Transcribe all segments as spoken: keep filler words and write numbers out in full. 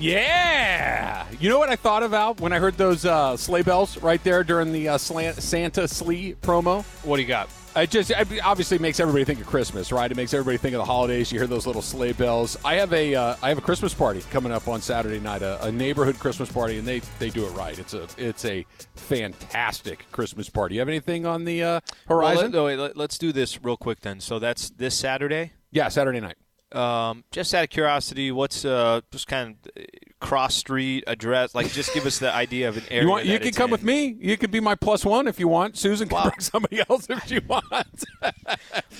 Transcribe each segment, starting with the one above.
Yeah! You know what I thought about when I heard those uh, sleigh bells right there during the uh, slant Santa Slee promo? What do you got? It just it obviously makes everybody think of Christmas, right? It makes everybody think of the holidays. You hear those little sleigh bells. I have a uh, I have a Christmas party coming up on Saturday night, a, a neighborhood Christmas party, and they, they do it right. It's a it's a fantastic Christmas party. You have anything on the uh, horizon? Well, let, wait, let's do this real quick then. So that's this Saturday? Yeah, Saturday night. Um, just out of curiosity, what's uh, just kind of cross street address? Like, just give us the idea of an area. You, want, you can come in. With me. You could be my plus one if you want. Susan wow. can bring somebody else if she wants.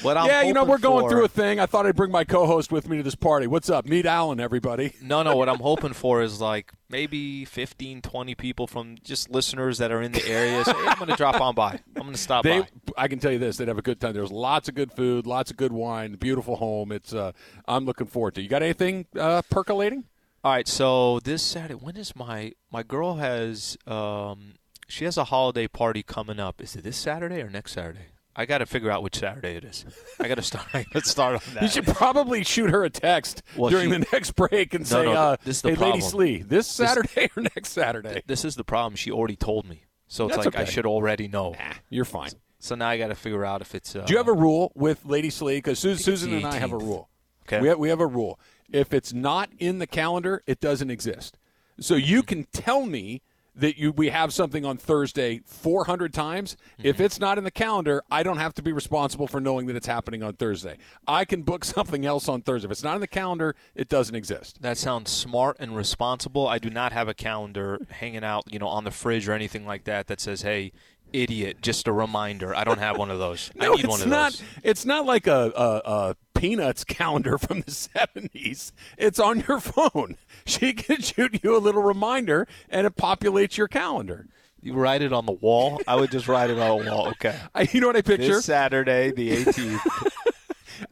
What I'm yeah, you know, we're going for, through a thing. I thought I'd bring my co-host with me to this party. What's up? Meet Alan, everybody. No, no. What I'm hoping for is like maybe fifteen, twenty people from just listeners that are in the area. So, hey, I'm going to drop on by. I'm going to stop they, by. I can tell you this. They'd have a good time. There's lots of good food, lots of good wine, beautiful home. It's uh, I'm looking forward to it. You got anything uh, percolating? All right, so this Saturday, when is my – my girl has um, – she has a holiday party coming up. Is it this Saturday or next Saturday? I got to figure out which Saturday it is. I got to start Let's start on that. You should probably shoot her a text well, during she, the next break and no, say, no, uh, this is the hey, problem. Lady Slee, this Saturday this, or next Saturday? Th- this is the problem. She already told me. So it's That's like okay. I should already know. Nah, you're fine. So, so now I got to figure out if it's uh, – do you have a rule with Lady Slee? Because Su- Susan and I have a rule. Okay. We have, we have a rule. If it's not in the calendar, it doesn't exist. So you can tell me that you we have something on Thursday four hundred times. Mm-hmm. If it's not in the calendar, I don't have to be responsible for knowing that it's happening on Thursday. I can book something else on Thursday. If it's not in the calendar, it doesn't exist. That sounds smart and responsible. I do not have a calendar hanging out, you know, on the fridge or anything like that that says, hey, idiot, just a reminder. I don't have one of those. no, I need one of not, those. It's not like a, a, a Peanuts calendar from the seventies. It's on your phone. She can shoot you a little reminder, and it populates your calendar. You write it on the wall? I would just write it on the wall. Okay. I, you know what I picture? This Saturday, the eighteenth.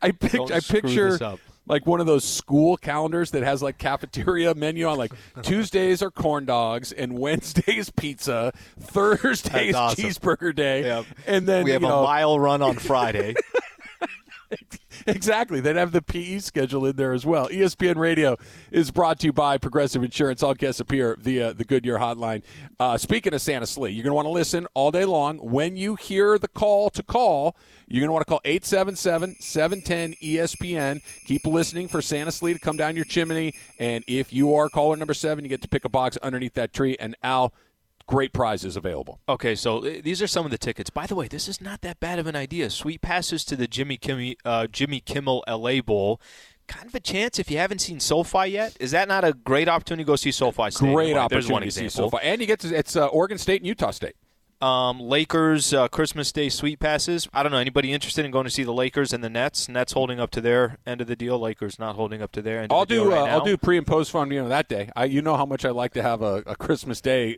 I, pic- don't I screw picture this up. Like one of those school calendars that has like cafeteria menu on like Tuesdays are corn dogs and Wednesdays pizza, Thursdays awesome. Cheeseburger day, yeah. and then we have you know, a mile run on Friday. Exactly. They'd have the P E schedule in there as well. E S P N Radio is brought to you by Progressive Insurance. All guests appear via the Goodyear hotline. Uh, speaking of Santa Slee, you're going to want to listen all day long. When you hear the call to call, you're going to want to call eight seven seven, seven one zero, E S P N. Keep listening for Santa Slee to come down your chimney. And if you are caller number seven, you get to pick a box underneath that tree. And Al, great prizes available. Okay, so these are some of the tickets. By the way, this is not that bad of an idea. Sweet passes to the Jimmy Kimmel, uh, Jimmy Kimmel L A Bowl. Kind of a chance if you haven't seen SoFi yet. Is that not a great opportunity to go see SoFi State? Great anyway, opportunity one to see SoFi. And you get to it's uh, Oregon State and Utah State. Um, Lakers uh, Christmas Day sweet passes. I don't know anybody interested in going to see the Lakers and the Nets. Nets holding up to their end of the deal. Lakers not holding up to their end. I'll of the do. Deal right uh, I'll do pre and post fund. You know that day. I, you know how much I like to have a, a Christmas Day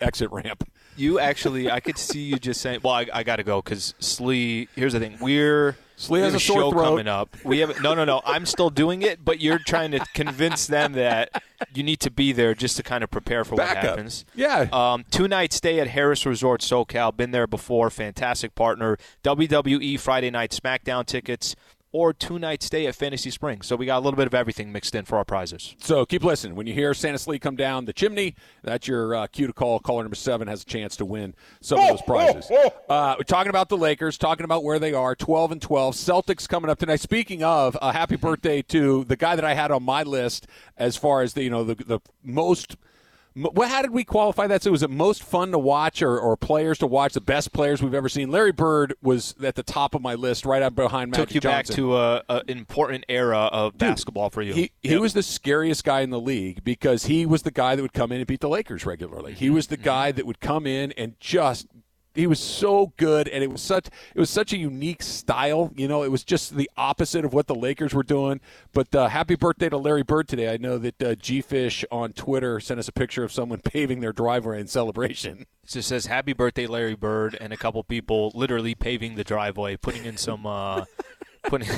exit ramp. You actually, I could see you just saying, "Well, I, I got to go because Slee." Here's the thing: we're Slee has a sore show throat. Coming up. We have no, no, no. I'm still doing it, but you're trying to convince them that you need to be there just to kind of prepare for Back what happens. Up. Yeah. Um, two night stay at Harrah's Resort SoCal. Been there before. Fantastic partner. W W E Friday Night SmackDown tickets or two night stay at Fantasy Springs. So we got a little bit of everything mixed in for our prizes. So keep listening. When you hear Santa Slee come down the chimney, that's your uh, cue to call. Caller number seven has a chance to win some of those prizes. Uh, we're talking about the Lakers, talking about where they are, twelve and twelve. Celtics coming up tonight. Speaking of, uh, happy birthday to the guy that I had on my list as far as the you know the, the most – Well, how did we qualify that? So was it most fun to watch or, or players to watch, the best players we've ever seen? Larry Bird was at the top of my list right up behind Magic Johnson. Took you back to a, a important era of Dude, basketball for you. He, he yep. was the scariest guy in the league because he was the guy that would come in and beat the Lakers regularly. He was the guy that would come in and just he was so good, and it was such it was such a unique style. You know, it was just the opposite of what the Lakers were doing. But uh, happy birthday to Larry Bird today. I know that uh, G-Fish on Twitter sent us a picture of someone paving their driveway in celebration. It just says, happy birthday, Larry Bird, and a couple people literally paving the driveway, putting in some uh, putting,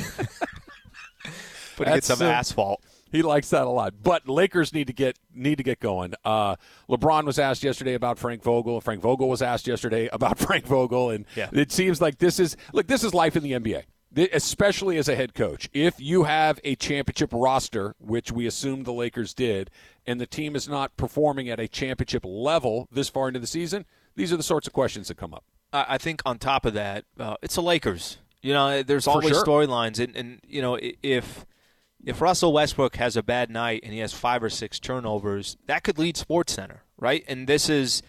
putting in some, some asphalt. He likes that a lot. But Lakers need to get need to get going. Uh, LeBron was asked yesterday about Frank Vogel. Frank Vogel was asked yesterday about Frank Vogel. And yeah. It seems like this is – look, this is life in the N B A, especially as a head coach. If you have a championship roster, which we assume the Lakers did, and the team is not performing at a championship level this far into the season, these are the sorts of questions that come up. I think on top of that, uh, it's the Lakers. You know, there's always sure. storylines. And, and, you know, if – If Russell Westbrook has a bad night and he has five or six turnovers, that could lead SportsCenter, right? And this is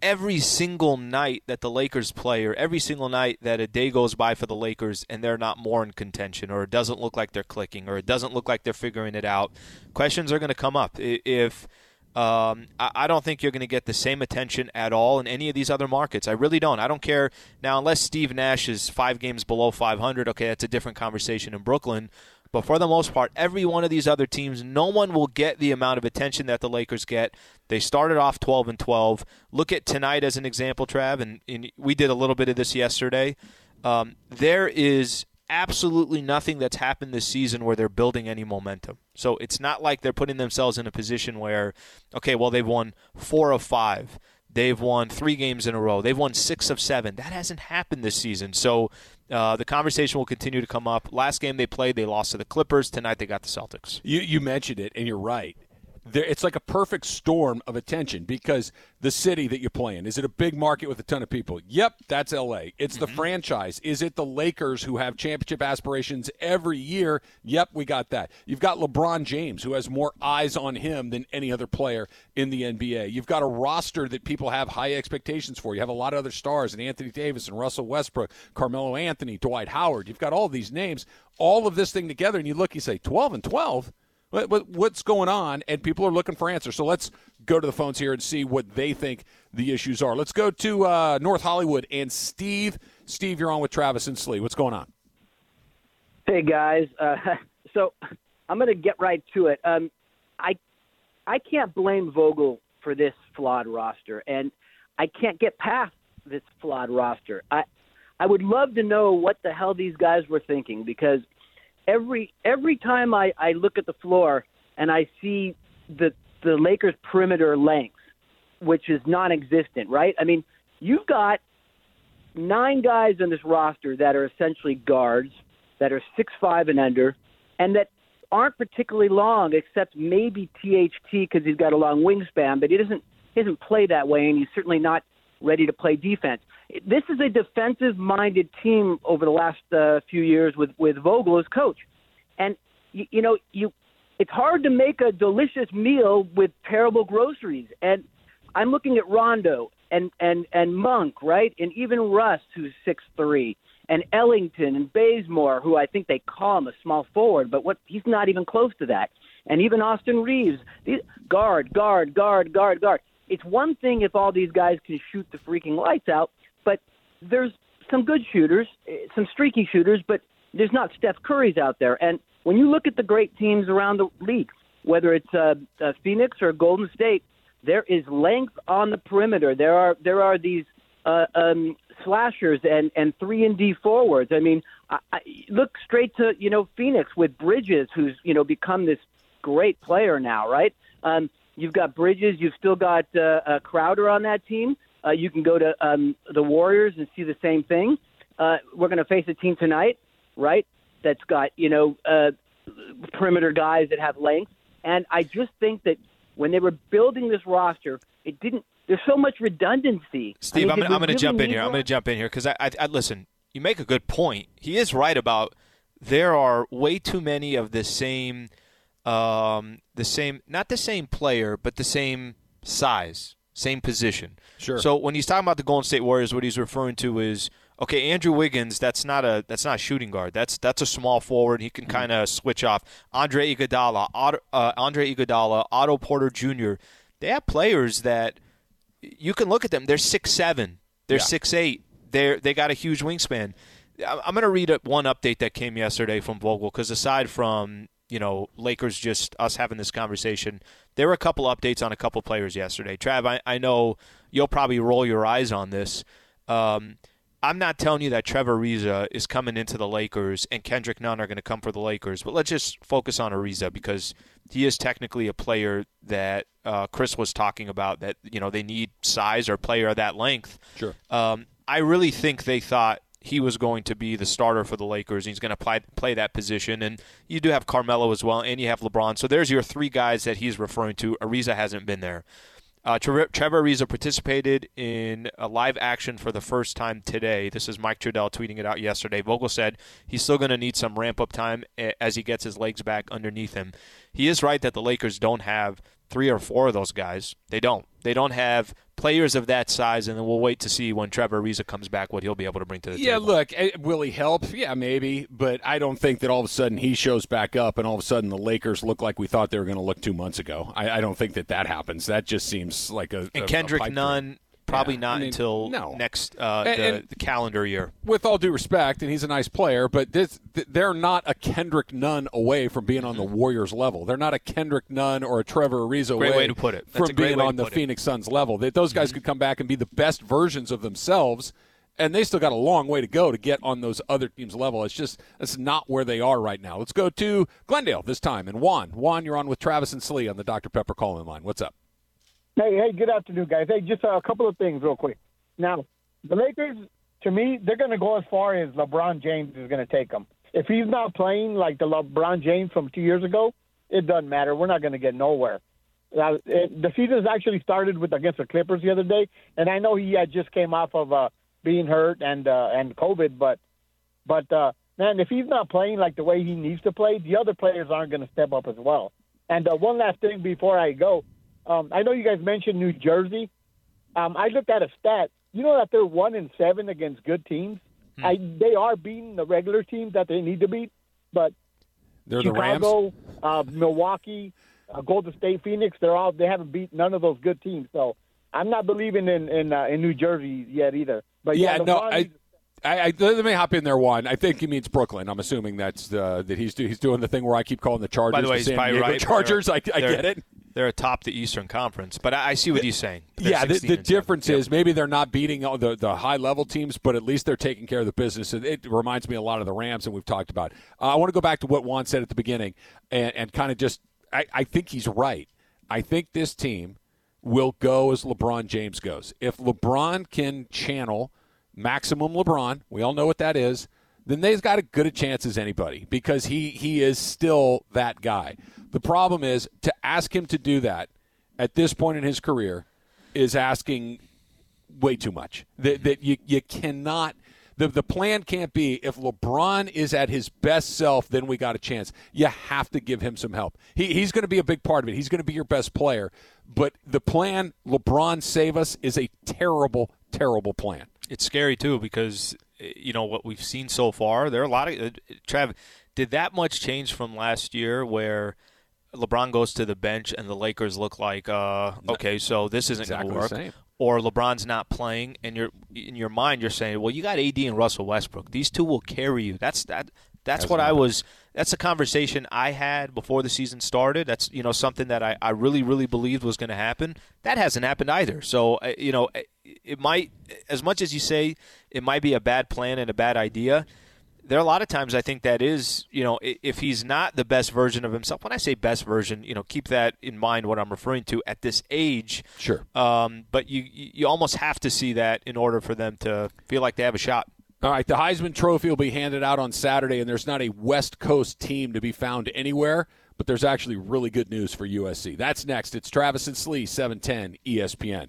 every single night that the Lakers play, or every single night that a day goes by for the Lakers and they're not more in contention, or it doesn't look like they're clicking, or it doesn't look like they're figuring it out. Questions are going to come up. If um, I don't think you're going to get the same attention at all in any of these other markets. I really don't. I don't care. Now, unless Steve Nash is five games below five hundred, okay, that's a different conversation in Brooklyn. But for the most part, every one of these other teams, no one will get the amount of attention that the Lakers get. They started off twelve and twelve. Look at tonight as an example, Trav, and, and we did a little bit of this yesterday. Um, there is absolutely nothing that's happened this season where they're building any momentum. So it's not like they're putting themselves in a position where, okay, well, they've won four of five. They've won three games in a row. They've won six of seven. That hasn't happened this season. So uh, the conversation will continue to come up. Last game they played, they lost to the Clippers. Tonight they got the Celtics. You, you mentioned it, and you're right. There, it's like a perfect storm of attention because the city that you're playing, is it a big market with a ton of people? Yep, that's L A. It's mm-hmm. the franchise. Is it the Lakers who have championship aspirations every year? Yep, we got that. You've got LeBron James, who has more eyes on him than any other player in the N B A. You've got a roster that people have high expectations for. You have a lot of other stars, and Anthony Davis and Russell Westbrook, Carmelo Anthony, Dwight Howard. You've got all these names, all of this thing together, and you look, you say, twelve and twelve? What's going on? And people are looking for answers. So let's go to the phones here and see what they think the issues are. Let's go to uh, North Hollywood and Steve. Steve, you're on with Travis and Slee. What's going on? Hey, guys. Uh, so I'm going to get right to it. Um, I I can't blame Vogel for this flawed roster, and I can't get past this flawed roster. I I would love to know what the hell these guys were thinking, because – Every every time I, I look at the floor and I see the the Lakers' perimeter length, which is non-existent, right? I mean, you've got nine guys on this roster that are essentially guards, that are six five and under, and that aren't particularly long, except maybe T H T because he's got a long wingspan, but he doesn't he doesn't play that way, and he's certainly not ready to play defense. This is a defensive-minded team over the last uh, few years with, with Vogel as coach. And, you, you know, you it's hard to make a delicious meal with terrible groceries. And I'm looking at Rondo and, and, and Monk, right, and even Russ, who's six three, and Ellington and Bazemore, who I think they call him a small forward, but what he's not even close to that. And even Austin Reeves. These, guard, guard, guard, guard, guard. It's one thing if all these guys can shoot the freaking lights out, but there's some good shooters, some streaky shooters, but there's not Steph Curry's out there. And when you look at the great teams around the league, whether it's uh, uh, Phoenix or Golden State, there is length on the perimeter. There are there are these uh, um, slashers and, and three and D forwards. I mean, I, I look straight to you know Phoenix with Bridges, who's you know become this great player now, right? Um, You've got Bridges. You've still got uh, uh, Crowder on that team. Uh, you can go to um, the Warriors and see the same thing. Uh, we're going to face a team tonight, right, that's got, you know, uh, perimeter guys that have length. And I just think that when they were building this roster, it didn't – there's so much redundancy. Steve, I mean, I'm going to jump in here. I'm going to jump in here because, I, I, I listen, you make a good point. He is right about there are way too many of the same – Um, the same, not the same player, but the same size, same position. Sure. So when he's talking about the Golden State Warriors, what he's referring to is, okay, Andrew Wiggins, that's not a that's not a shooting guard. That's that's a small forward. He can kind of switch off. Andre Iguodala, Otto, uh, Andre Iguodala, Otto Porter Junior They have players that you can look at them. They're six seven. They're six eight. They're they got a huge wingspan. I'm going to read one update that came yesterday from Vogel because aside from, you know, Lakers just us having this conversation, there were a couple updates on a couple players yesterday. Trav, I, I know you'll probably roll your eyes on this. Um, I'm not telling you that Trevor Ariza is coming into the Lakers and Kendrick Nunn are going to come for the Lakers, but let's just focus on Ariza because he is technically a player that uh, Chris was talking about that, you know, they need size or player of that length. Sure. Um, I really think they thought he was going to be the starter for the Lakers. He's going to play, play that position. And you do have Carmelo as well, and you have LeBron. So there's your three guys that he's referring to. Ariza hasn't been there. Uh, Tre- Trevor Ariza participated in a live action for the first time today. This is Mike Trudell tweeting it out yesterday. Vogel said he's still going to need some ramp-up time as he gets his legs back underneath him. He is right that the Lakers don't have three or four of those guys. They don't. They don't have players of that size, and then we'll wait to see when Trevor Ariza comes back what he'll be able to bring to the yeah, table. Yeah, look, will he help? Yeah, maybe, but I don't think that all of a sudden he shows back up and all of a sudden the Lakers look like we thought they were going to look two months ago. I, I don't think that that happens. That just seems like a And a, Kendrick a Nunn, thing. Probably yeah, not I mean, until no. next uh, and, the, and the calendar year. With all due respect, and he's a nice player, but this, they're not a Kendrick Nunn away from being on the Warriors level. They're not a Kendrick Nunn or a Trevor Ariza great away way to put it. That's from being on the Phoenix Suns level. They, those guys mm-hmm. could come back and be the best versions of themselves, and they still got a long way to go to get on those other teams' level. It's just that's not where they are right now. Let's go to Glendale this time. And Juan, Juan, you're on with Travis and Slee on the Doctor Pepper call-in line. What's up? Hey, hey, good afternoon, guys. Hey, just uh, a couple of things real quick. Now, the Lakers, to me, they're going to go as far as LeBron James is going to take them. If he's not playing like the LeBron James from two years ago, it doesn't matter. We're not going to get nowhere. Now, it, the season's actually started with against the Clippers the other day, and I know he had just came off of uh, being hurt and uh, and COVID, but, but uh, man, if he's not playing like the way he needs to play, the other players aren't going to step up as well. And uh, one last thing before I go. Um, I know you guys mentioned New Jersey. Um, I looked at a stat. You know that they're one and seven against good teams. Hmm. I, they are beating the regular teams that they need to beat, but they're Chicago, the Rams. Uh, Milwaukee, uh, Golden State, Phoenix—they're all—they haven't beat none of those good teams. So I'm not believing in in, uh, in New Jersey yet either. But yeah, yeah no. I- I, I, let me hop in there, Juan. I think he means Brooklyn. I'm assuming that's the, that he's do, he's doing the thing where I keep calling the Chargers. By the way, the San Diego right, Chargers. I, I get it. They're atop the Eastern Conference, but I, I see what he's saying. They're yeah, the, the difference seven. is yep. maybe they're not beating all the, the high-level teams, but at least they're taking care of the business. It, it reminds me a lot of the Rams, and we've talked about. Uh, I want to go back to what Juan said at the beginning, and, and kind of just I, I think he's right. I think this team will go as LeBron James goes. If LeBron can channel – maximum LeBron, we all know what that is, then they've got as good a chance as anybody because he, he is still that guy. The problem is to ask him to do that at this point in his career is asking way too much. That, that you, you cannot – the the plan can't be if LeBron is at his best self, then we got a chance. You have to give him some help. He He's going to be a big part of it. He's going to be your best player. But the plan, LeBron save us, is a terrible, terrible plan. It's scary, too, because, you know, what we've seen so far, there are a lot of uh, – Trav, did that much change from last year where LeBron goes to the bench and the Lakers look like, uh, okay, so this isn't exactly going to work? Or LeBron's not playing, and you're, in your mind you're saying, well, you got A D and Russell Westbrook. These two will carry you. That's that. That's, that's what I was – that's a conversation I had before the season started. That's, you know, something that I, I really, really believed was going to happen. That hasn't happened either. So, uh, you know, it might – as much as you say it might be a bad plan and a bad idea, there are a lot of times I think that is, you know, if he's not the best version of himself. When I say best version, you know, keep that in mind what I'm referring to at this age. Sure. Um, but you you almost have to see that in order for them to feel like they have a shot. All right, the Heisman Trophy will be handed out on Saturday, and there's not a West Coast team to be found anywhere, but there's actually really good news for U S C. That's next. It's Travis and Slee, seven ten E S P N.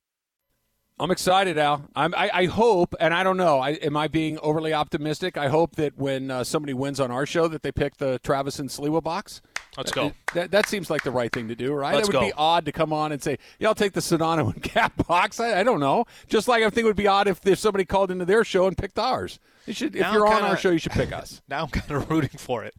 I'm excited, Al. I'm, I, I hope, and I don't know, I, am I being overly optimistic? I hope that when uh, somebody wins on our show that they pick the Travis and Sliwa box. Let's go. That, that seems like the right thing to do, right? Let's it would go. be odd to come on and say, yeah, I'll take the Sedano and Cap box. I, I don't know. Just like I think it would be odd if, if somebody called into their show and picked ours. You should, if now you're I'm on kinda, our show, you should pick us. Now I'm kind of rooting for it.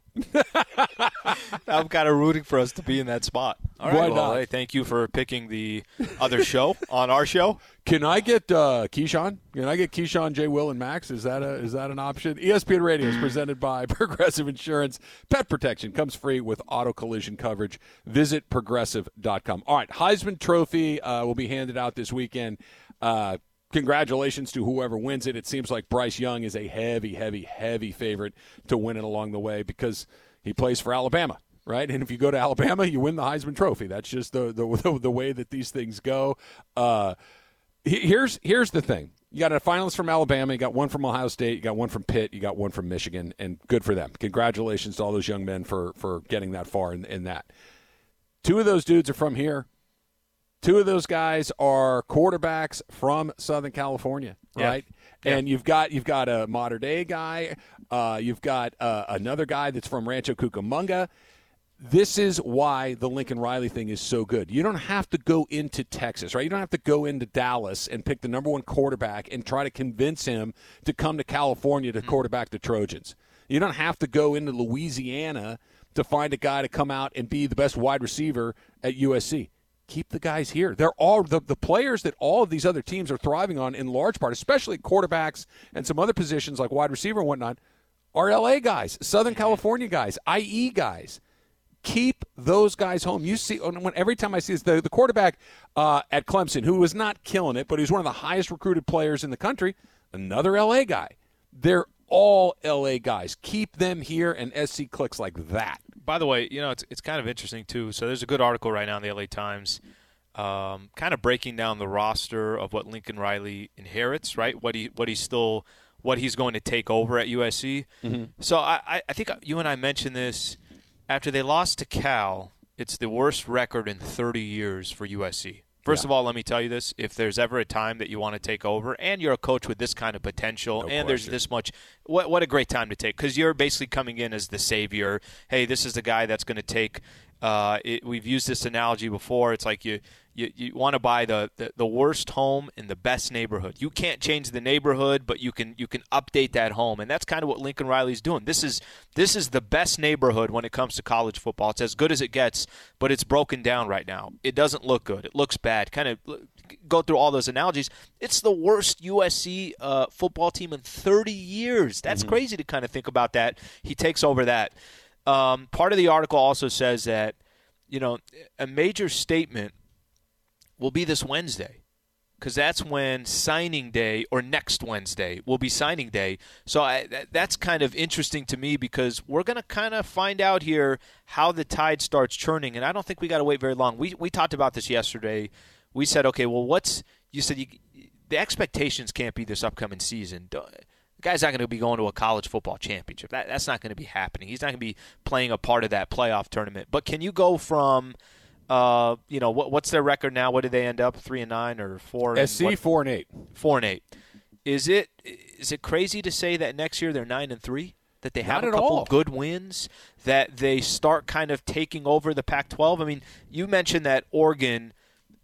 Now I'm kind of rooting for us to be in that spot. All right, Why well, hey, thank you for picking the other show on our show. Can I get uh, Keyshawn? Can I get Keyshawn, J. Will, and Max? Is that a, is that an option? E S P N Radio is presented by Progressive Insurance. Pet protection comes free with auto collision coverage. Visit Progressive dot com. All right, Heisman Trophy uh, will be handed out this weekend. Uh, Congratulations to whoever wins it. It seems like Bryce Young is a heavy, heavy, heavy favorite to win it along the way because he plays for Alabama, right? And if you go to Alabama, you win the Heisman Trophy. That's just the the, the way that these things go. Uh, here's here's the thing. You got a finalist from Alabama. You got one from Ohio State. You got one from Pitt. You got one from Michigan, and good for them. Congratulations to all those young men for, for getting that far in, in that. Two of those dudes are from here. Two of those guys are quarterbacks from Southern California, right? Yeah. And yeah. you've got you've got a modern day guy, uh, you've got uh, another guy that's from Rancho Cucamonga. This is why the Lincoln Riley thing is so good. You don't have to go into Texas, right? You don't have to go into Dallas and pick the number one quarterback and try to convince him to come to California to mm-hmm. quarterback the Trojans. You don't have to go into Louisiana to find a guy to come out and be the best wide receiver at U S C. Keep the guys here. They're all the, the players that all of these other teams are thriving on in large part, especially quarterbacks and some other positions like wide receiver and whatnot, are L A guys, Southern California guys, I E guys. Keep those guys home. You see, when every time I see this, the, the quarterback uh, at Clemson, who was not killing it, but he was one of the highest recruited players in the country, another L A guy. They're all L A guys. Keep them here, and S C clicks like that. By the way, you know, it's it's kind of interesting, too. So there's a good article right now in the L A Times um, kind of breaking down the roster of what Lincoln Riley inherits, right, what he what he's still – what he's going to take over at U S C. Mm-hmm. So I, I think you and I mentioned this. After they lost to Cal, it's the worst record in thirty years for U S C. First yeah. of all, let me tell you this. If there's ever a time that you want to take over and you're a coach with this kind of potential no and question. there's this much, what what a great time to take because you're basically coming in as the savior. Hey, this is the guy that's going to take uh, – we've used this analogy before. It's like you you, you want to buy the, the, the worst home in the best neighborhood. You can't change the neighborhood, but you can you can update that home, and that's kind of what Lincoln Riley's doing. This is this is the best neighborhood when it comes to college football. It's as good as it gets, but it's broken down right now. It doesn't look good. It looks bad. Kind of go through all those analogies. It's the worst U S C uh, football team in thirty years. That's mm-hmm. crazy to kind of think about that. He takes over that. Um, part of the article also says that, you know, a major statement will be this Wednesday because that's when signing day or next Wednesday will be signing day. So I, that's kind of interesting to me because we're going to kind of find out here how the tide starts churning, and I don't think we got to wait very long. We we talked about this yesterday. We said, okay, well, what's – you said you, the expectations can't be this upcoming season. The guy's not going to be going to a college football championship. That, that's not going to be happening. He's not going to be playing a part of that playoff tournament. But can you go from – Uh, you know, what, what's their record now? What did they end up? Three and nine or four? And S C what? four and eight. Four and eight. Is it is it crazy to say that next year they're nine and three? That they have Not a couple all. good wins? That they start kind of taking over the Pac twelve? I mean, you mentioned that Oregon,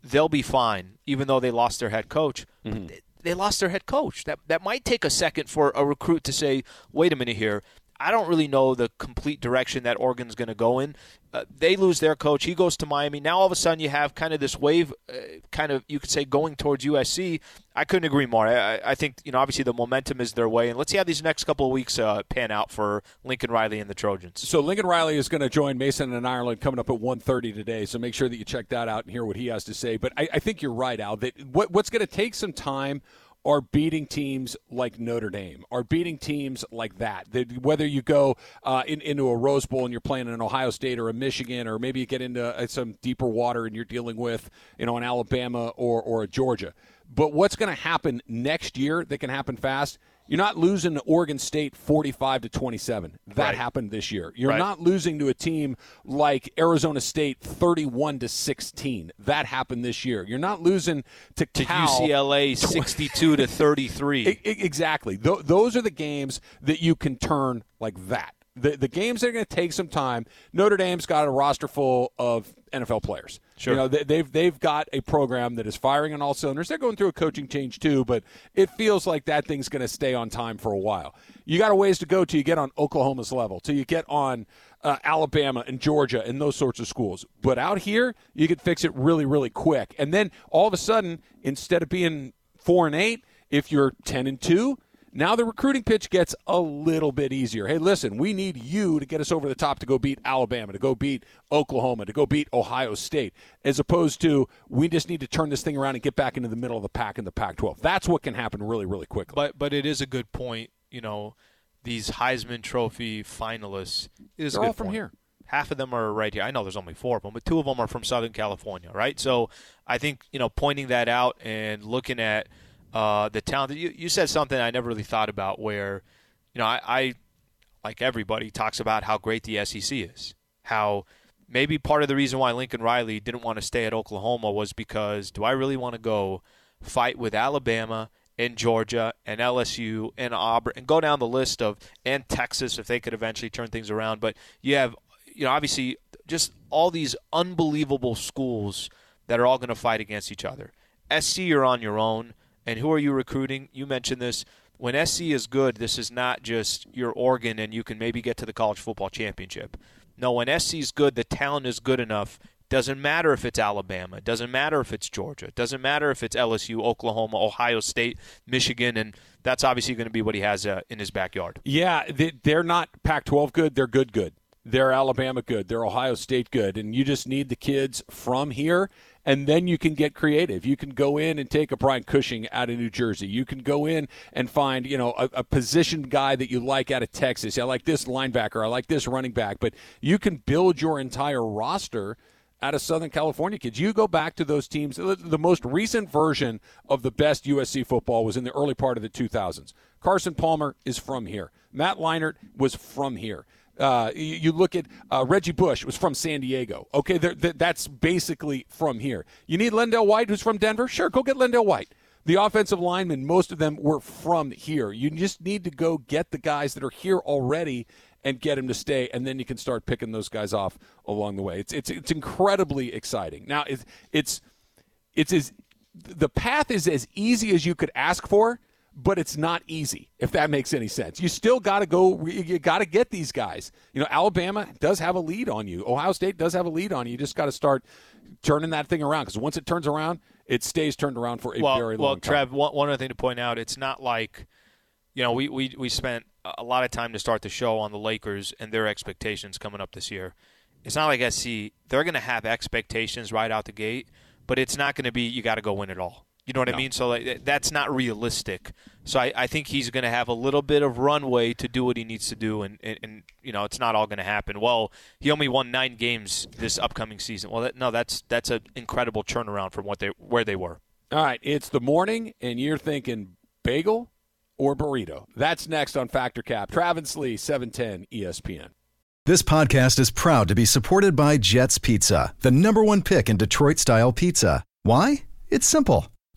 they'll be fine, even though they lost their head coach. Mm-hmm. They, they lost their head coach. That that might take a second for a recruit to say, wait a minute here. I don't really know the complete direction that Oregon's going to go in. Uh, they lose their coach. He goes to Miami. Now all of a sudden you have kind of this wave, uh, kind of, you could say, going towards U S C. I couldn't agree more. I, I think, you know, obviously the momentum is their way. And let's see how these next couple of weeks uh, pan out for Lincoln Riley and the Trojans. So Lincoln Riley is going to join Mason and Ireland coming up at one thirty today. So make sure that you check that out and hear what he has to say. But I, I think you're right, Al, that what, what's going to take some time are beating teams like Notre Dame, are beating teams like that. Whether you go uh, in, into a Rose Bowl and you're playing an Ohio State or a Michigan, or maybe you get into some deeper water and you're dealing with, you know, an Alabama or, or a Georgia. But what's going to happen next year that can happen fast? You're not losing to Oregon State forty-five to twenty-seven. That right. happened this year. You're right. not losing to a team like Arizona State thirty-one to sixteen. That happened this year. You're not losing to, to Cal U C L A sixty-two to thirty-three. It, it, exactly. Th- those are the games that you can turn like that. The, the games that are going to take some time. Notre Dame's got a roster full of N F L players. Sure. You know, they, they've they've got a program that is firing on all cylinders. They're going through a coaching change too, but it feels like that thing's going to stay on time for a while. You got a ways to go till you get on Oklahoma's level, till you get on uh, Alabama and Georgia and those sorts of schools. But out here, you can fix it really, really quick. And then all of a sudden, instead of being four and eight, if you're ten and two. Now the recruiting pitch gets a little bit easier. Hey, listen, we need you to get us over the top to go beat Alabama, to go beat Oklahoma, to go beat Ohio State, as opposed to we just need to turn this thing around and get back into the middle of the pack in the Pac twelve. That's what can happen really, really quickly. But but it is a good point. You know, these Heisman Trophy finalists, it is they're a good all from point. Here. Half of them are right here. I know there's only four of them, but two of them are from Southern California, right? So I think, you know, pointing that out and looking at – Uh, the talent. You, you said something I never really thought about where, you know, I, I, like everybody, talks about how great the S E C is. How maybe part of the reason why Lincoln Riley didn't want to stay at Oklahoma was because, do I really want to go fight with Alabama and Georgia and L S U and Auburn and go down the list of, and Texas if they could eventually turn things around. But you have, you know, obviously just all these unbelievable schools that are all going to fight against each other. S C, you're on your own. And who are you recruiting? You mentioned this. When S C is good, this is not just your Oregon and you can maybe get to the college football championship. No, when S C is good, the talent is good enough. Doesn't matter if it's Alabama. Doesn't matter if it's Georgia. Doesn't matter if it's L S U, Oklahoma, Ohio State, Michigan, and that's obviously going to be what he has uh, in his backyard. Yeah, they're not Pac twelve good. They're good good. They're Alabama good. They're Ohio State good. And you just need the kids from here. And then you can get creative. You can go in and take a Brian Cushing out of New Jersey. You can go in and find, you know, a, a position guy that you like out of Texas. I like this linebacker. I like this running back. But you can build your entire roster out of Southern California kids. You go back to those teams. The most recent version of the best U S C football was in the early part of the two thousands. Carson Palmer is from here. Matt Leinart was from here. Uh, you, you look at uh, Reggie Bush was from San Diego. Okay, they're, they're, that's basically from here. You need Lendell White, who's from Denver? Sure, go get Lendell White. The offensive linemen, most of them were from here. You just need to go get the guys that are here already and get them to stay, and then you can start picking those guys off along the way. It's it's it's incredibly exciting. Now, it's it's it's as, the path is as easy as you could ask for. But it's not easy, if that makes any sense. You still got to go. You got to get these guys. You know, Alabama does have a lead on you. Ohio State does have a lead on you. You just got to start turning that thing around because once it turns around, it stays turned around for a well, very long well, time. Well, Trev, one, one other thing to point out, it's not like, you know, we, we, we spent a lot of time to start the show on the Lakers and their expectations coming up this year. It's not like S C. They're going to have expectations right out the gate, but it's not going to be you got to go win it all. You know what no. I mean? So like, that's not realistic. So I, I think he's going to have a little bit of runway to do what he needs to do, and, and, and you know it's not all going to happen. Well, he only won nine games this upcoming season. Well, that, no, that's that's an incredible turnaround from what they where they were. All right, it's the morning, and you're thinking bagel or burrito. That's next on Factor Cap. Travis Lee, seven ten E S P N. This podcast is proud to be supported by Jets Pizza, the number one pick in Detroit-style pizza. Why? It's simple.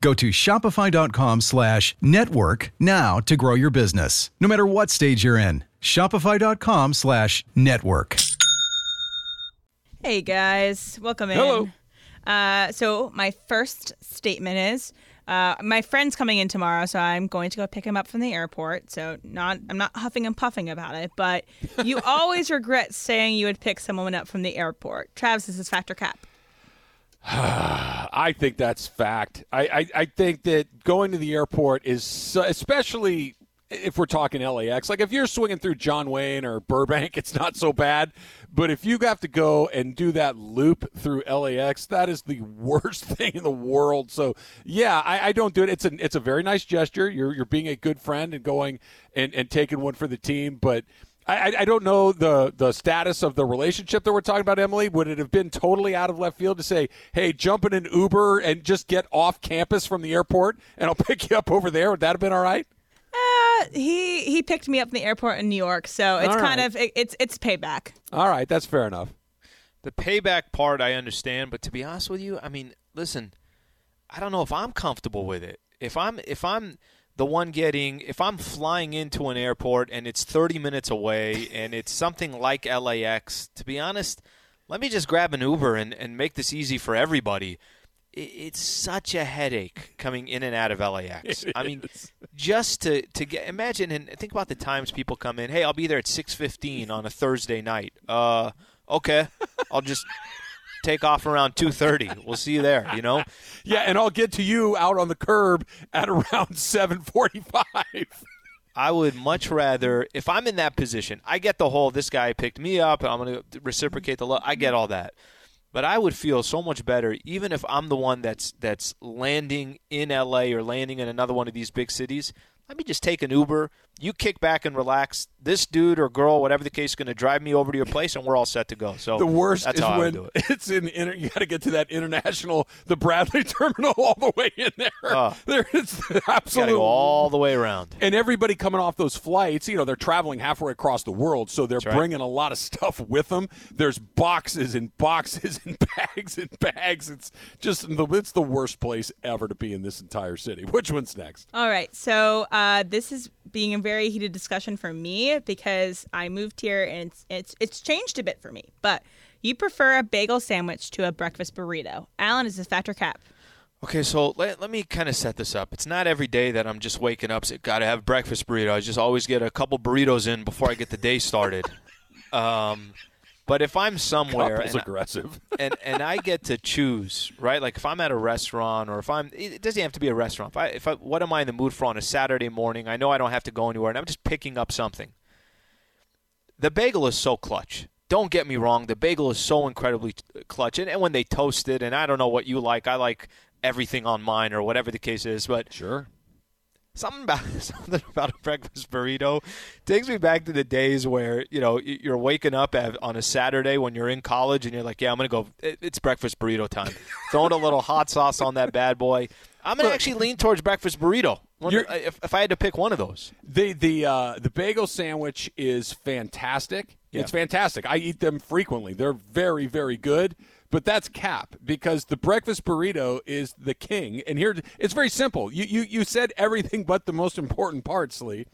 Go to shopify.com slash network now to grow your business, no matter what stage you're in. Shopify.com slash network. Hey, guys. Welcome in. Hello. Uh, so my first statement is, uh, my friend's coming in tomorrow, so I'm going to go pick him up from the airport. So not, I'm not huffing and puffing about it, but you always regret saying you would pick someone up from the airport. Travis, this is fact or cap? I think that's fact. I, I, I think that going to the airport is, so, especially if we're talking L A X, like if you're swinging through John Wayne or Burbank, it's not so bad. But if you have to go and do that loop through L A X, that is the worst thing in the world. So, yeah, I, I don't do it. It's a, it's a very nice gesture. You're you're being a good friend and going and, and taking one for the team. But I, I don't know the, the status of the relationship that we're talking about, Emily. Would it have been totally out of left field to say, hey, jump in an Uber and just get off campus from the airport and I'll pick you up over there? Would that have been all right? Uh, he he picked me up from the airport in New York, so it's all kind right. of it, it's it's payback. All right, that's fair enough. The payback part I understand, but to be honest with you, I mean, listen, I don't know if I'm comfortable with it. If I'm if I'm the one getting if I'm flying into an airport and it's thirty minutes away and it's something like L A X, to be honest, let me just grab an Uber and, and make this easy for everybody. It's such a headache coming in and out of L A X. I mean, just to, to get – imagine and think about the times people come in. Hey, I'll be there at six fifteen on a Thursday night. Uh, okay, I'll just take off around two thirty. We'll see you there, you know? Yeah, and I'll get to you out on the curb at around seven forty-five. I would much rather – if I'm in that position, I get the whole this guy picked me up and I'm going to reciprocate the love. I get all that. But I would feel so much better, even if I'm the one that's that's landing in L A or landing in another one of these big cities. Let me just take an Uber. You kick back and relax. This dude or girl, whatever the case, is going to drive me over to your place, and we're all set to go. So the worst that's is how when I do it. It's in inter- you got to get to that international, the Bradley Terminal, all the way in there. Uh, there it's absolutely go all the way around. And everybody coming off those flights, you know, they're traveling halfway across the world, so they're right. bringing a lot of stuff with them. There's boxes and boxes and bags and bags. It's just it's the worst place ever to be in this entire city. Which one's next? All right, so uh, this is being a very heated discussion for me because I moved here and it's, it's it's changed a bit for me. But you prefer a bagel sandwich to a breakfast burrito. Alan, is this fact or cap? Okay, so let, let me kind of set this up. It's not every day that I'm just waking up, so got to have breakfast burrito. I just always get a couple burritos in before I get the day started. um, but if I'm somewhere Couple's and, aggressive. and and I get to choose, right? Like if I'm at a restaurant or if I'm – it doesn't have to be a restaurant. If I, if I, what am I in the mood for on a Saturday morning? I know I don't have to go anywhere, and I'm just picking up something. The bagel is so clutch. Don't get me wrong. The bagel is so incredibly clutch. And, and when they toast it, and I don't know what you like. I like everything on mine or whatever the case is. But sure. Something about something about a breakfast burrito takes me back to the days where, you know, you're waking up at, on a Saturday when you're in college and you're like, yeah, I'm going to go. It, it's breakfast burrito time. Throwing a little hot sauce on that bad boy. I'm going to actually lean towards breakfast burrito. Wonder, if, if I had to pick one of those. The the uh, the bagel sandwich is fantastic. Yeah. It's fantastic. I eat them frequently. They're very, very good. But that's cap because the breakfast burrito is the king. And here it's very simple. You you you said everything but the most important part, Slee.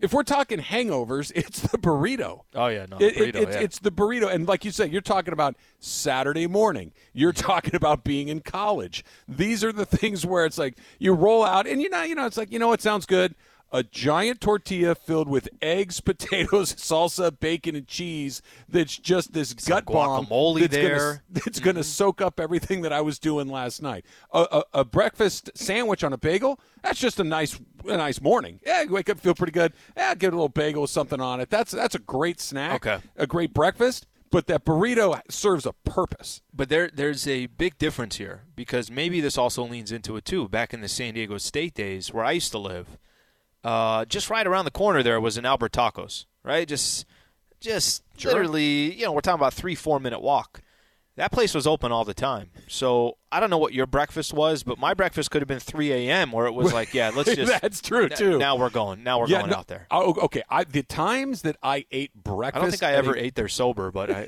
If we're talking hangovers, it's the burrito. Oh, yeah, no, it, burrito, it, it's, yeah. It's the burrito. And like you said, you're talking about Saturday morning. You're talking about being in college. These are the things where it's like you roll out, and, you know, you know, it's like, you know what sounds good? a giant tortilla filled with eggs, potatoes, salsa, bacon, and cheese that's just this it's gut bomb that's there. Gonna, that's mm-hmm. going to soak up everything that I was doing last night. A, a, a breakfast sandwich on a bagel, that's just a nice a nice morning. Yeah, you wake up, feel pretty good. Yeah, get a little bagel with something on it. That's, that's a great snack, okay. a great breakfast. But that burrito serves a purpose. But there, there's a big difference here because maybe this also leans into it too. Back in the San Diego State days where I used to live, uh, just right around the corner there was an Albert Tacos, right? Just just sure. literally, you know, we're talking about three, four-minute walk. That place was open all the time. So I don't know what your breakfast was, but my breakfast could have been three a.m. where it was like, yeah, let's just. That's true, n- too. Now we're going. Now we're yeah, going no, out there. I, okay. I, the times that I ate breakfast. I don't think I ever ate, ate there sober, but I,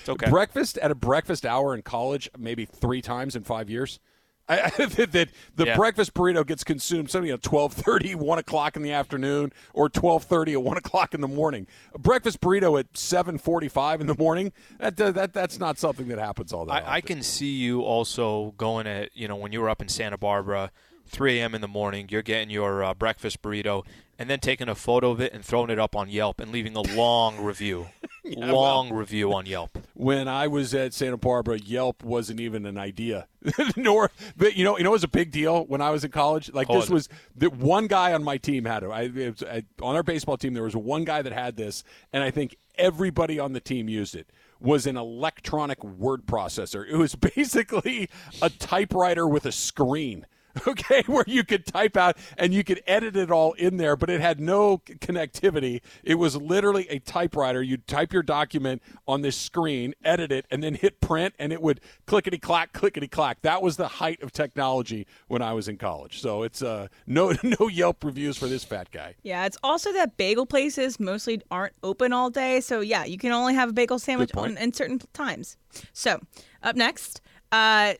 it's okay. Breakfast at a breakfast hour in college, maybe three times in five years. I, I that the yeah. breakfast burrito gets consumed something at twelve thirty, one o'clock in the afternoon, or twelve thirty or one o'clock in the morning. A breakfast burrito at seven forty-five in the morning, that, that that's not something that happens all that I, often. I can see you also going at, you know, when you were up in Santa Barbara, three a.m. in the morning, you're getting your uh, breakfast burrito, and then taking a photo of it and throwing it up on Yelp and leaving a long review. Yeah, long well, review on Yelp. When I was at Santa Barbara, Yelp wasn't even an idea. Nor, but you know, you know, it was a big deal when I was in college. Like oh, this was the one guy on my team had it. I, it was, I, on our baseball team, there was one guy that had this, and I think everybody on the team used it. Was an electronic word processor. It was basically a typewriter with a screen. Okay, where you could type out and you could edit it all in there, but it had no connectivity. It was literally a typewriter. You'd type your document on this screen, edit it, and then hit print, and it would clickety-clack, clickety-clack. That was the height of technology when I was in college. So it's uh, no no Yelp reviews for this fat guy. Yeah, it's also that bagel places mostly aren't open all day. So, yeah, you can only have a bagel sandwich on, in certain times. So, up next, uh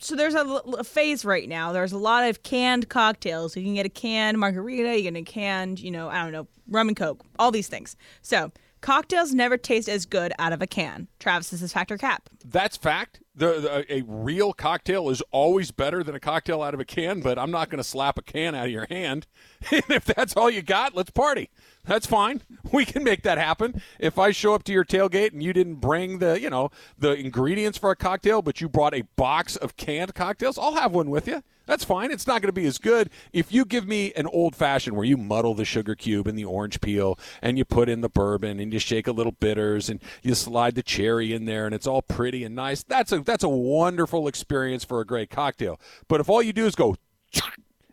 So there's a, a phase right now. There's a lot of canned cocktails. You can get a canned margarita. You can get a canned, you know, I don't know, rum and Coke, all these things. So cocktails never taste as good out of a can. Travis, this is Fact or Cap? That's fact. The, the, a real cocktail is always better than a cocktail out of a can, but I'm not going to slap a can out of your hand. And if that's all you got, let's party. That's fine. We can make that happen. If I show up to your tailgate and you didn't bring the, you know, the ingredients for a cocktail, but you brought a box of canned cocktails, I'll have one with you. That's fine. It's not going to be as good. If you give me an old-fashioned where you muddle the sugar cube and the orange peel and you put in the bourbon and you shake a little bitters and you slide the cherry in there and it's all pretty and nice, that's a that's a wonderful experience for a great cocktail. But if all you do is go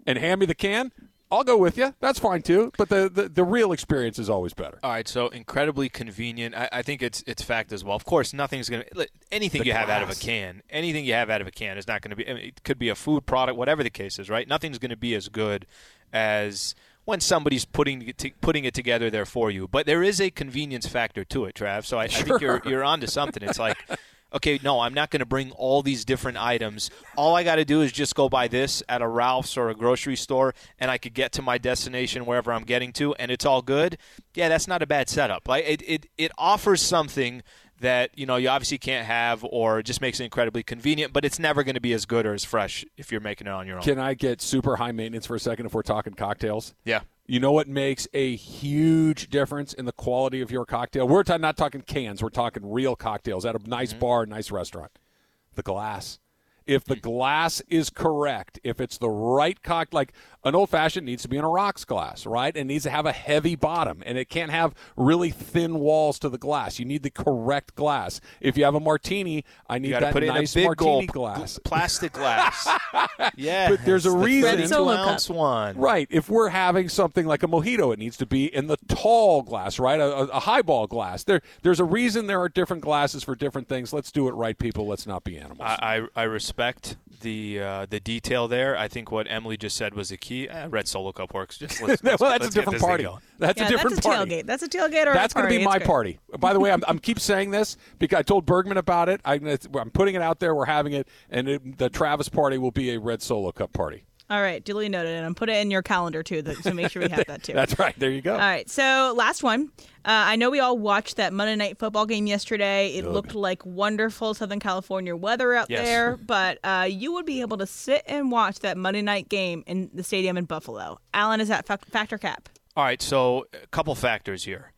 and hand me the can, I'll go with you. That's fine, too. But the, the, the real experience is always better. All right, so incredibly convenient. I, I think it's it's fact as well. Of course, nothing's going to – anything the you glass. have out of a can, anything you have out of a can is not going to be I – mean, it could be a food product, whatever the case is, right? Nothing's going to be as good as when somebody's putting t- putting it together there for you. But there is a convenience factor to it, Trav. So I, sure. I think you're, you're on to something. It's like – okay, no, I'm not going to bring all these different items. All I got to do is just go buy this at a Ralph's or a grocery store, and I could get to my destination wherever I'm getting to, and it's all good. Yeah, that's not a bad setup. Like it, it, it offers something that you know you obviously can't have, or just makes it incredibly convenient, but it's never going to be as good or as fresh if you're making it on your own. Can I get super high maintenance for a second if we're talking cocktails? Yeah. You know what makes a huge difference in the quality of your cocktail? We're t- not talking cans. We're talking real cocktails at a nice mm-hmm. bar, nice restaurant. The glass. If the glass is correct, if it's the right cocktail, like an old-fashioned needs to be in a rocks glass, right? It needs to have a heavy bottom, and it can't have really thin walls to the glass. You need the correct glass. If you have a martini, I need that put nice in a big martini glass. P- plastic glass. Yeah. But there's a the reason. It's a ounce one. Right. If we're having something like a mojito, it needs to be in the tall glass, right? A, a, a highball glass. There, There's a reason there are different glasses for different things. Let's do it right, people. Let's not be animals. I, I, I respect Respect the uh, the detail there. I think what Emily just said was the key. Eh, Red Solo Cup works. Just let's, let's, well, that's let's a different party. That's yeah, a different that's a party. Tailgate. That's a tailgate or that's going to be it's my great. party. By the way, I'm, I'm keep saying this because I told Bergman about it. I'm, I'm putting it out there. We're having it, and it, the Travis party will be a Red Solo Cup party. All right, duly noted, and I'm put it in your calendar too, that, so make sure we have that too. That's right. There you go. All right, so last one. Uh, I know we all watched that Monday Night Football game yesterday. It Ugh. looked like wonderful Southern California weather out yes. there, but uh, you would be able to sit and watch that Monday night game in the stadium in Buffalo. Alan, is that fact, fact or cap? All right, so a couple factors here.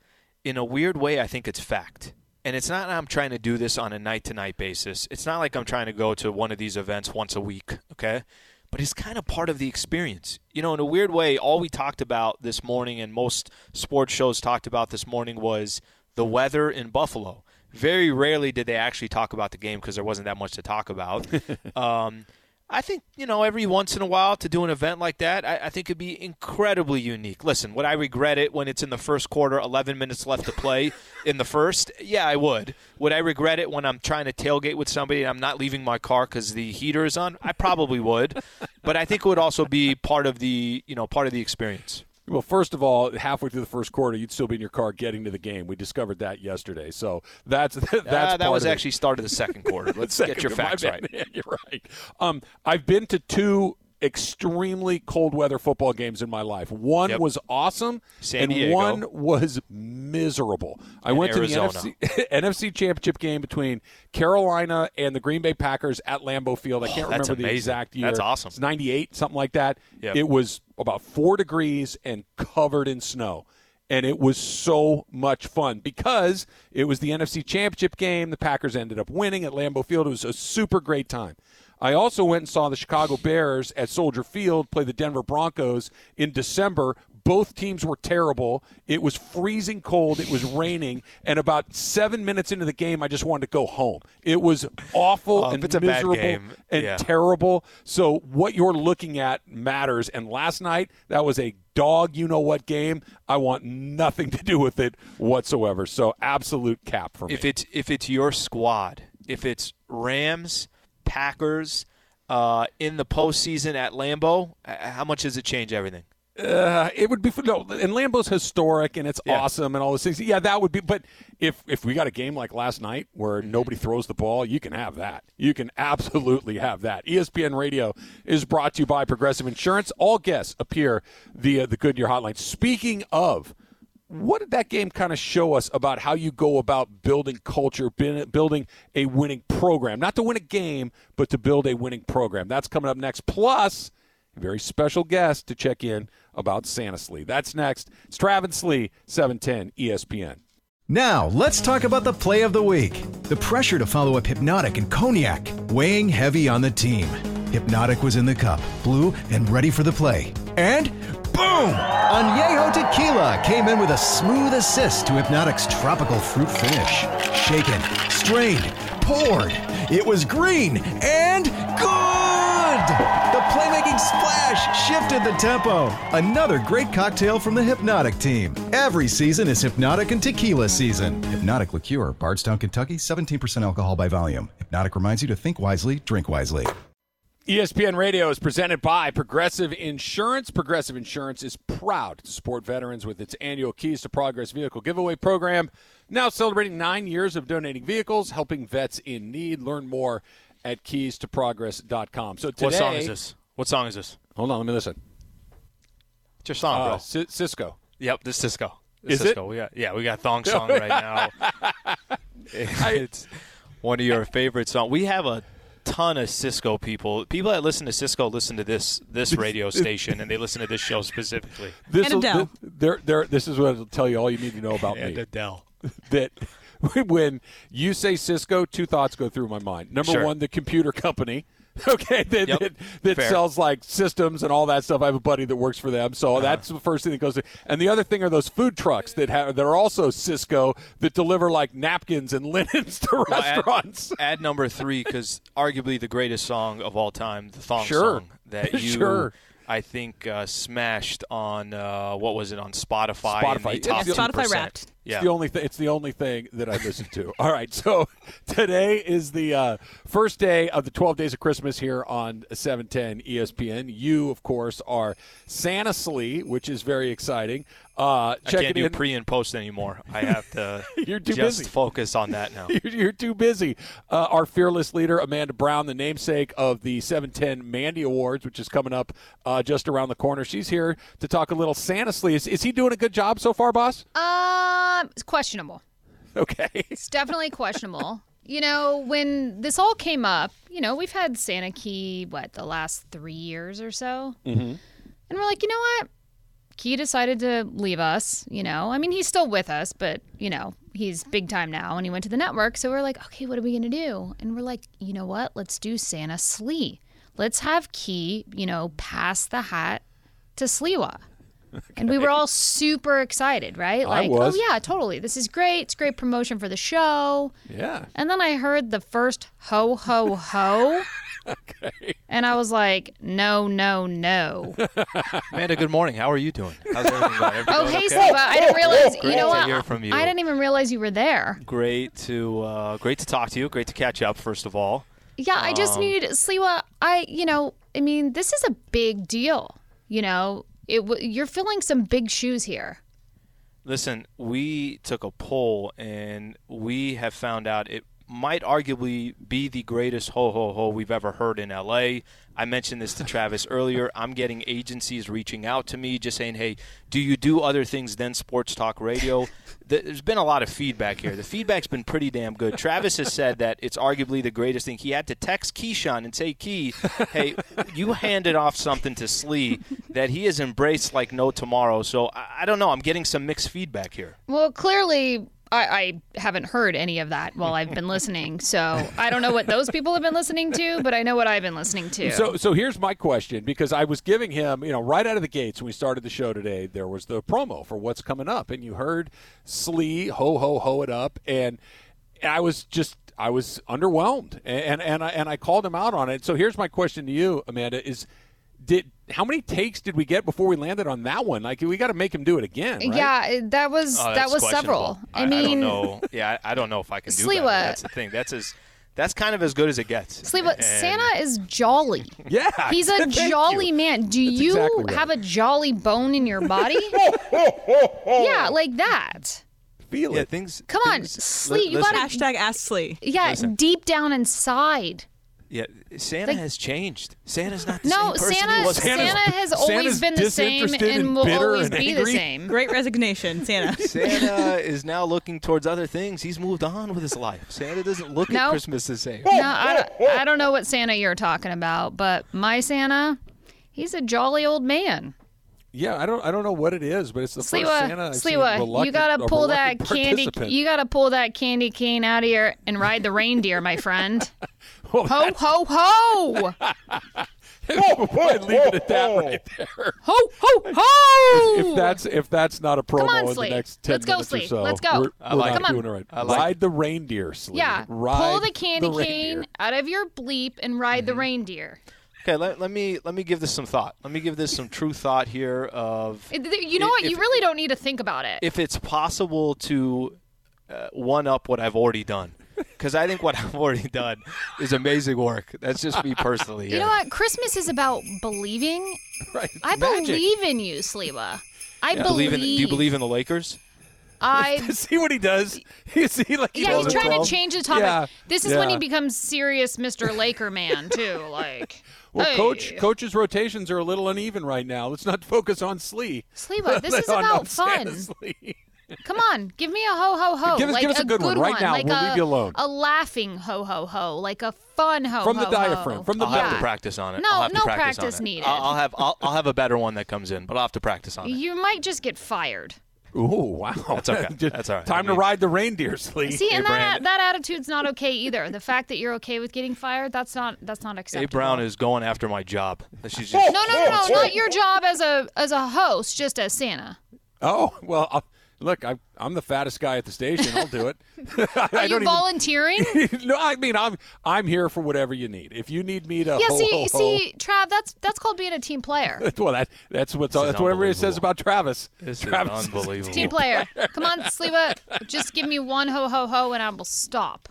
In a weird way, I think it's fact. And it's not I'm trying to do this on a night-to-night basis. It's not like I'm trying to go to one of these events once a week, okay? But it's kind of part of the experience. You know, in a weird way, all we talked about this morning and most sports shows talked about this morning was the weather in Buffalo. Very rarely did they actually talk about the game because there wasn't that much to talk about. um, I think, you know, every once in a while to do an event like that, I, I think it'd be incredibly unique. Listen, would I regret it when it's in the first quarter, eleven minutes left to play in the first? Yeah, I would. Would I regret it when I'm trying to tailgate with somebody and I'm not leaving my car because the heater is on? I probably would. But I think it would also be part of the, you know, part of the experience. Well, first of all, halfway through the first quarter, you'd still be in your car getting to the game. We discovered that yesterday. So that's that's uh, that part was of actually it. Start of the second quarter. Let's second, get your facts right. Man, you're right. Um, I've been to two extremely cold weather football games in my life. One yep. was awesome, San and Diego. One was miserable. In I went Arizona. to the N F C, N F C Championship game between Carolina and the Green Bay Packers at Lambeau Field. I can't oh, remember amazing. the exact year. That's awesome. It's ninety-eight, something like that. Yep. It was about four degrees and covered in snow. And it was so much fun because it was the N F C Championship game. The Packers ended up winning at Lambeau Field. It was a super great time. I also went and saw the Chicago Bears at Soldier Field play the Denver Broncos in December. Both teams were terrible. It was freezing cold. It was raining. And about seven minutes into the game, I just wanted to go home. It was awful oh, and miserable and yeah. terrible. So what you're looking at matters. And last night, that was a dog you-know-what game. I want nothing to do with it whatsoever. So absolute cap for me. If it's, if it's your squad, if it's Rams, Packers, uh, in the postseason at Lambeau, how much does it change everything? Uh, it would be no, and Lambeau's historic and it's yeah. awesome and all those things. Yeah, that would be. But if if we got a game like last night where mm-hmm. nobody throws the ball, you can have that. You can absolutely have that. E S P N Radio is brought to you by Progressive Insurance. All guests appear via the Goodyear Hotline. Speaking of, what did that game kind of show us about how you go about building culture, building a winning program? Not to win a game, but to build a winning program. That's coming up next. Plus, a very special guest to check in about Santa Slee. That's next. It's Travis Slee, seven ten E S P N. Now, let's talk about the play of the week. The pressure to follow up Hypnotic and Cognac, weighing heavy on the team. Hypnotic was in the cup, blue, and ready for the play. And boom! Añejo Tequila came in with a smooth assist to Hypnotic's tropical fruit finish. Shaken, strained, poured. It was green and good! The playmaking splash shifted the tempo. Another great cocktail from the Hypnotic team. Every season is Hypnotic and Tequila season. Hypnotic Liqueur, Bardstown, Kentucky, seventeen percent alcohol by volume. Hypnotic reminds you to think wisely, drink wisely. E S P N Radio is presented by Progressive Insurance. Progressive Insurance is proud to support veterans with its annual Keys to Progress vehicle giveaway program, now celebrating nine years of donating vehicles, helping vets in need. Learn more at keys to progress dot com. So today, what song is this? What song is this? Hold on, let me listen. It's your song, uh, bro. S- Sysco. Yep, this is Sysco. This is Sysco. It? We got, yeah, we got Thong Song right now. It's one of your favorite songs. We have a ton of Sysco people. People that listen to Sysco listen to this this radio station, and they listen to this show specifically. This and Adele. This, they're, they're, this is what it'll tell you all you need to know about and me. And Adele. That when you say Sysco, two thoughts go through my mind. Number sure. one, the computer company. Okay, that yep. that, that sells like systems and all that stuff. I have a buddy that works for them, so uh-huh. that's the first thing that goes through. And the other thing are those food trucks that have that are also Sysco that deliver like napkins and linens to well, restaurants. Add, add number three, because arguably the greatest song of all time, the Thong sure. Song that you. Sure. I think uh, smashed on, uh, what was it, on Spotify? Spotify, in the top yeah, Spotify two percent. Wrapped. Yeah. It's the only thing. It's the only thing that I listen to. All right. So today is the uh, first day of the twelve Days of Christmas here on seven ten E S P N. You, of course, are Santa Slee, which is very exciting. Uh, check I can't do in. pre and post anymore. I have to you're too just busy. focus on that now. you're, you're too busy. Uh, our fearless leader, Amanda Brown, the namesake of the seven ten Mandy Awards, which is coming up uh, just around the corner. She's here to talk a little Santa Slee. Is, is he doing a good job so far, boss? Um, it's questionable. Okay. It's definitely questionable. You know, when this all came up, you know, we've had Santa Key, what, the last three years or so? Mm-hmm. And we're like, you know what? He decided to leave us, you know. I mean, he's still with us, but, you know, he's big time now, and he went to the network. So we're like, okay, what are we going to do? And we're like, you know what? Let's do Santa Slee. Let's have Key, you know, pass the hat to Sliwa. Okay. And we were all super excited, right? Like, I was. Oh, yeah, totally. This is great. It's great promotion for the show. Yeah. And then I heard the first ho, ho, ho. Okay. And I was like, no, no, no. Amanda, good morning. How are you doing? How's everything going? Everybody oh, hey, okay? Sliwa. I didn't realize. Great you know what? To hear from you. I didn't even realize you were there. Great to, uh, great to talk to you. Great to catch up, first of all. Yeah, um, I just need Sliwa. I, you know, I mean, this is a big deal. You know, it. You're filling some big shoes here. Listen, we took a poll, and we have found out it might arguably be the greatest ho-ho-ho we've ever heard in L A. I mentioned this to Travis earlier. I'm getting agencies reaching out to me just saying, hey, do you do other things than sports talk radio? There's been a lot of feedback here. The feedback's been pretty damn good. Travis has said that it's arguably the greatest thing. He had to text Keyshawn and say, Key, hey, you handed off something to Slee that he has embraced like no tomorrow. So I, I don't know. I'm getting some mixed feedback here. Well, clearly – I, I haven't heard any of that while I've been listening, so I don't know what those people have been listening to, but I know what I've been listening to. So so here's my question, because I was giving him, you know, right out of the gates when we started the show today, there was the promo for what's coming up, and you heard Slee, ho, ho, ho it up, and I was just, I was underwhelmed, and, and, and, I, and I called him out on it. So here's my question to you, Amanda, is did how many takes did we get before we landed on that one? Like, we got to make him do it again, right? Yeah, that was oh, that was several. I, I mean, I don't know. Yeah, I, I don't know if I can do Sliwa. That. That's the thing. That's as that's kind of as good as it gets. Sliwa, and Santa is jolly. Yeah, he's a jolly you. man. Do that's you exactly right. have a jolly bone in your body? Yeah, like that. Feel yeah, it. Things. Come on, things, Slee. You got hashtag ask Slee. Yeah, listen. Deep down inside. Yeah, Santa like, has changed. Santa's not the no, same person Santa, he was. No, Santa has always Santa's been the same and, and will always be angry. the same. Great resignation, Santa. Santa is now looking towards other things. He's moved on with his life. Santa doesn't look no. at Christmas the same. No, I don't, I don't know what Santa you're talking about, but my Santa, he's a jolly old man. Yeah, I don't I don't know what it is, but it's the Sliwa, first Santa I've Sliwa, seen you gotta pull that candy you gotta pull that candy cane out of here and ride the reindeer, my friend. Well, ho, ho, ho, ho! Boy, leave it at that right there. Ho, ho, ho! If, if that's if that's not a promo Come on, in the next ten Let's minutes go, or so, Let's go. We're, I we're like not doing it right. I like. Ride the reindeer, Slee. Yeah, ride pull the candy the cane out of your bleep and ride mm-hmm. the reindeer. Okay, let, let me let me give this some thought. Let me give this some true thought here. Of you know if, what, you really don't need to think about it. If it's possible to uh, one up what I've already done. Because I think what I've already done is amazing work. That's just me personally. Yeah. You know what? Christmas is about believing. Right. I Magic. believe in you, Sliwa. I yeah. believe. In, do you believe in the Lakers? I see what he does. You see, like he yeah, he's trying to change the topic. Yeah. This is yeah. when he becomes serious, Mister Laker man, too. Like, well, hey. coach, coach's rotations are a little uneven right now. Let's not focus on Slee. Sliwa, this is on, about on fun. Come on, give me a ho ho ho. Give us, like give us a, a good, good one, one right now. Like we'll a, leave you alone. A laughing ho ho ho, like a fun ho from ho, the diaphragm. Ho. From the I'll have to practice on it. No, I'll have no to practice, practice needed. I'll, I'll have I'll, I'll have a better one that comes in, but I'll have to practice on it. You might just get fired. Ooh, wow. That's okay. That's all right. Time I mean, to ride the reindeer, Slee. See, and that, that attitude's not okay either. The fact that you're okay with getting fired, that's not that's not acceptable. A Brown is going after my job. She's just no, no, no, no, not your job as a as a host, just as Santa. Oh well. I'll, Look, I, I'm the fattest guy at the station. I'll do it. Are I don't you volunteering? Even, no, I mean, I'm I'm here for whatever you need. If you need me to, yeah. Ho, see, ho, see, ho. Trav, that's that's called being a team player. well, that that's what's all, that's what everybody says about Travis. This Travis is unbelievable. Is team player. Come on, Sleva, just give me one ho ho ho, and I will stop.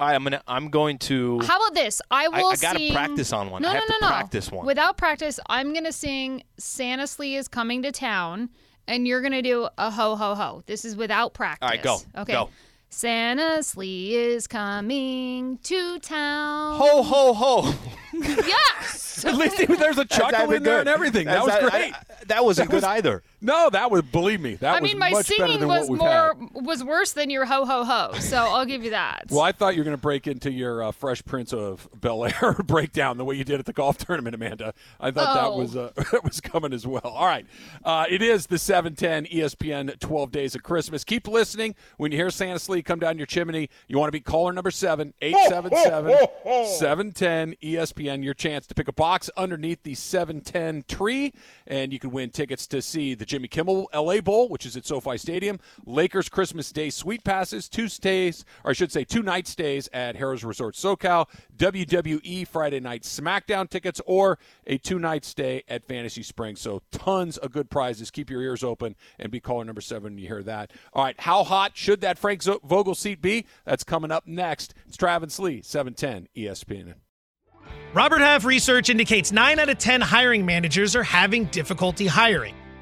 I am gonna. I'm going to. How about this? I will. I, I gotta sing... practice on one. No, I have no, no, to no. practice one. Without practice, I'm gonna sing "Santa Slee is Coming to Town." And you're going to do a ho, ho, ho. This is without practice. All right, go. Okay. Go. Santa Slee is coming to town. Ho, ho, ho. Yes. At least there's a chuckle in there good. And everything. That's that was that, great. I, I, that wasn't that good was, either. No, that was, believe me, that I was mean, much better than was what we've more, had. I mean, my singing was worse than your ho, ho, ho. So I'll give you that. Well, I thought you were going to break into your uh, Fresh Prince of Bel-Air breakdown the way you did at the golf tournament, Amanda. I thought oh. that was uh, that was coming as well. All right. Uh, it is the seven ten E S P N twelve Days of Christmas. Keep listening. When you hear Santa Slee come down your chimney, you want to be caller number seven, eight seven seven, seven one zero E S P N. Your chance to pick a box underneath the seven ten tree, and you can win tickets to see the Jimmy Kimmel L A Bowl, which is at SoFi Stadium, Lakers Christmas Day Suite Passes, two stays, or I should say two night stays at Harrah's Resort SoCal, W W E Friday Night SmackDown tickets, or a two-night stay at Fantasy Springs. So tons of good prizes. Keep your ears open and be caller number seven when you hear that. All right, how hot should that Frank Vogel seat be? That's coming up next. It's Travis Lee, seven ten E S P N. Robert Half research indicates nine out of ten hiring managers are having difficulty hiring.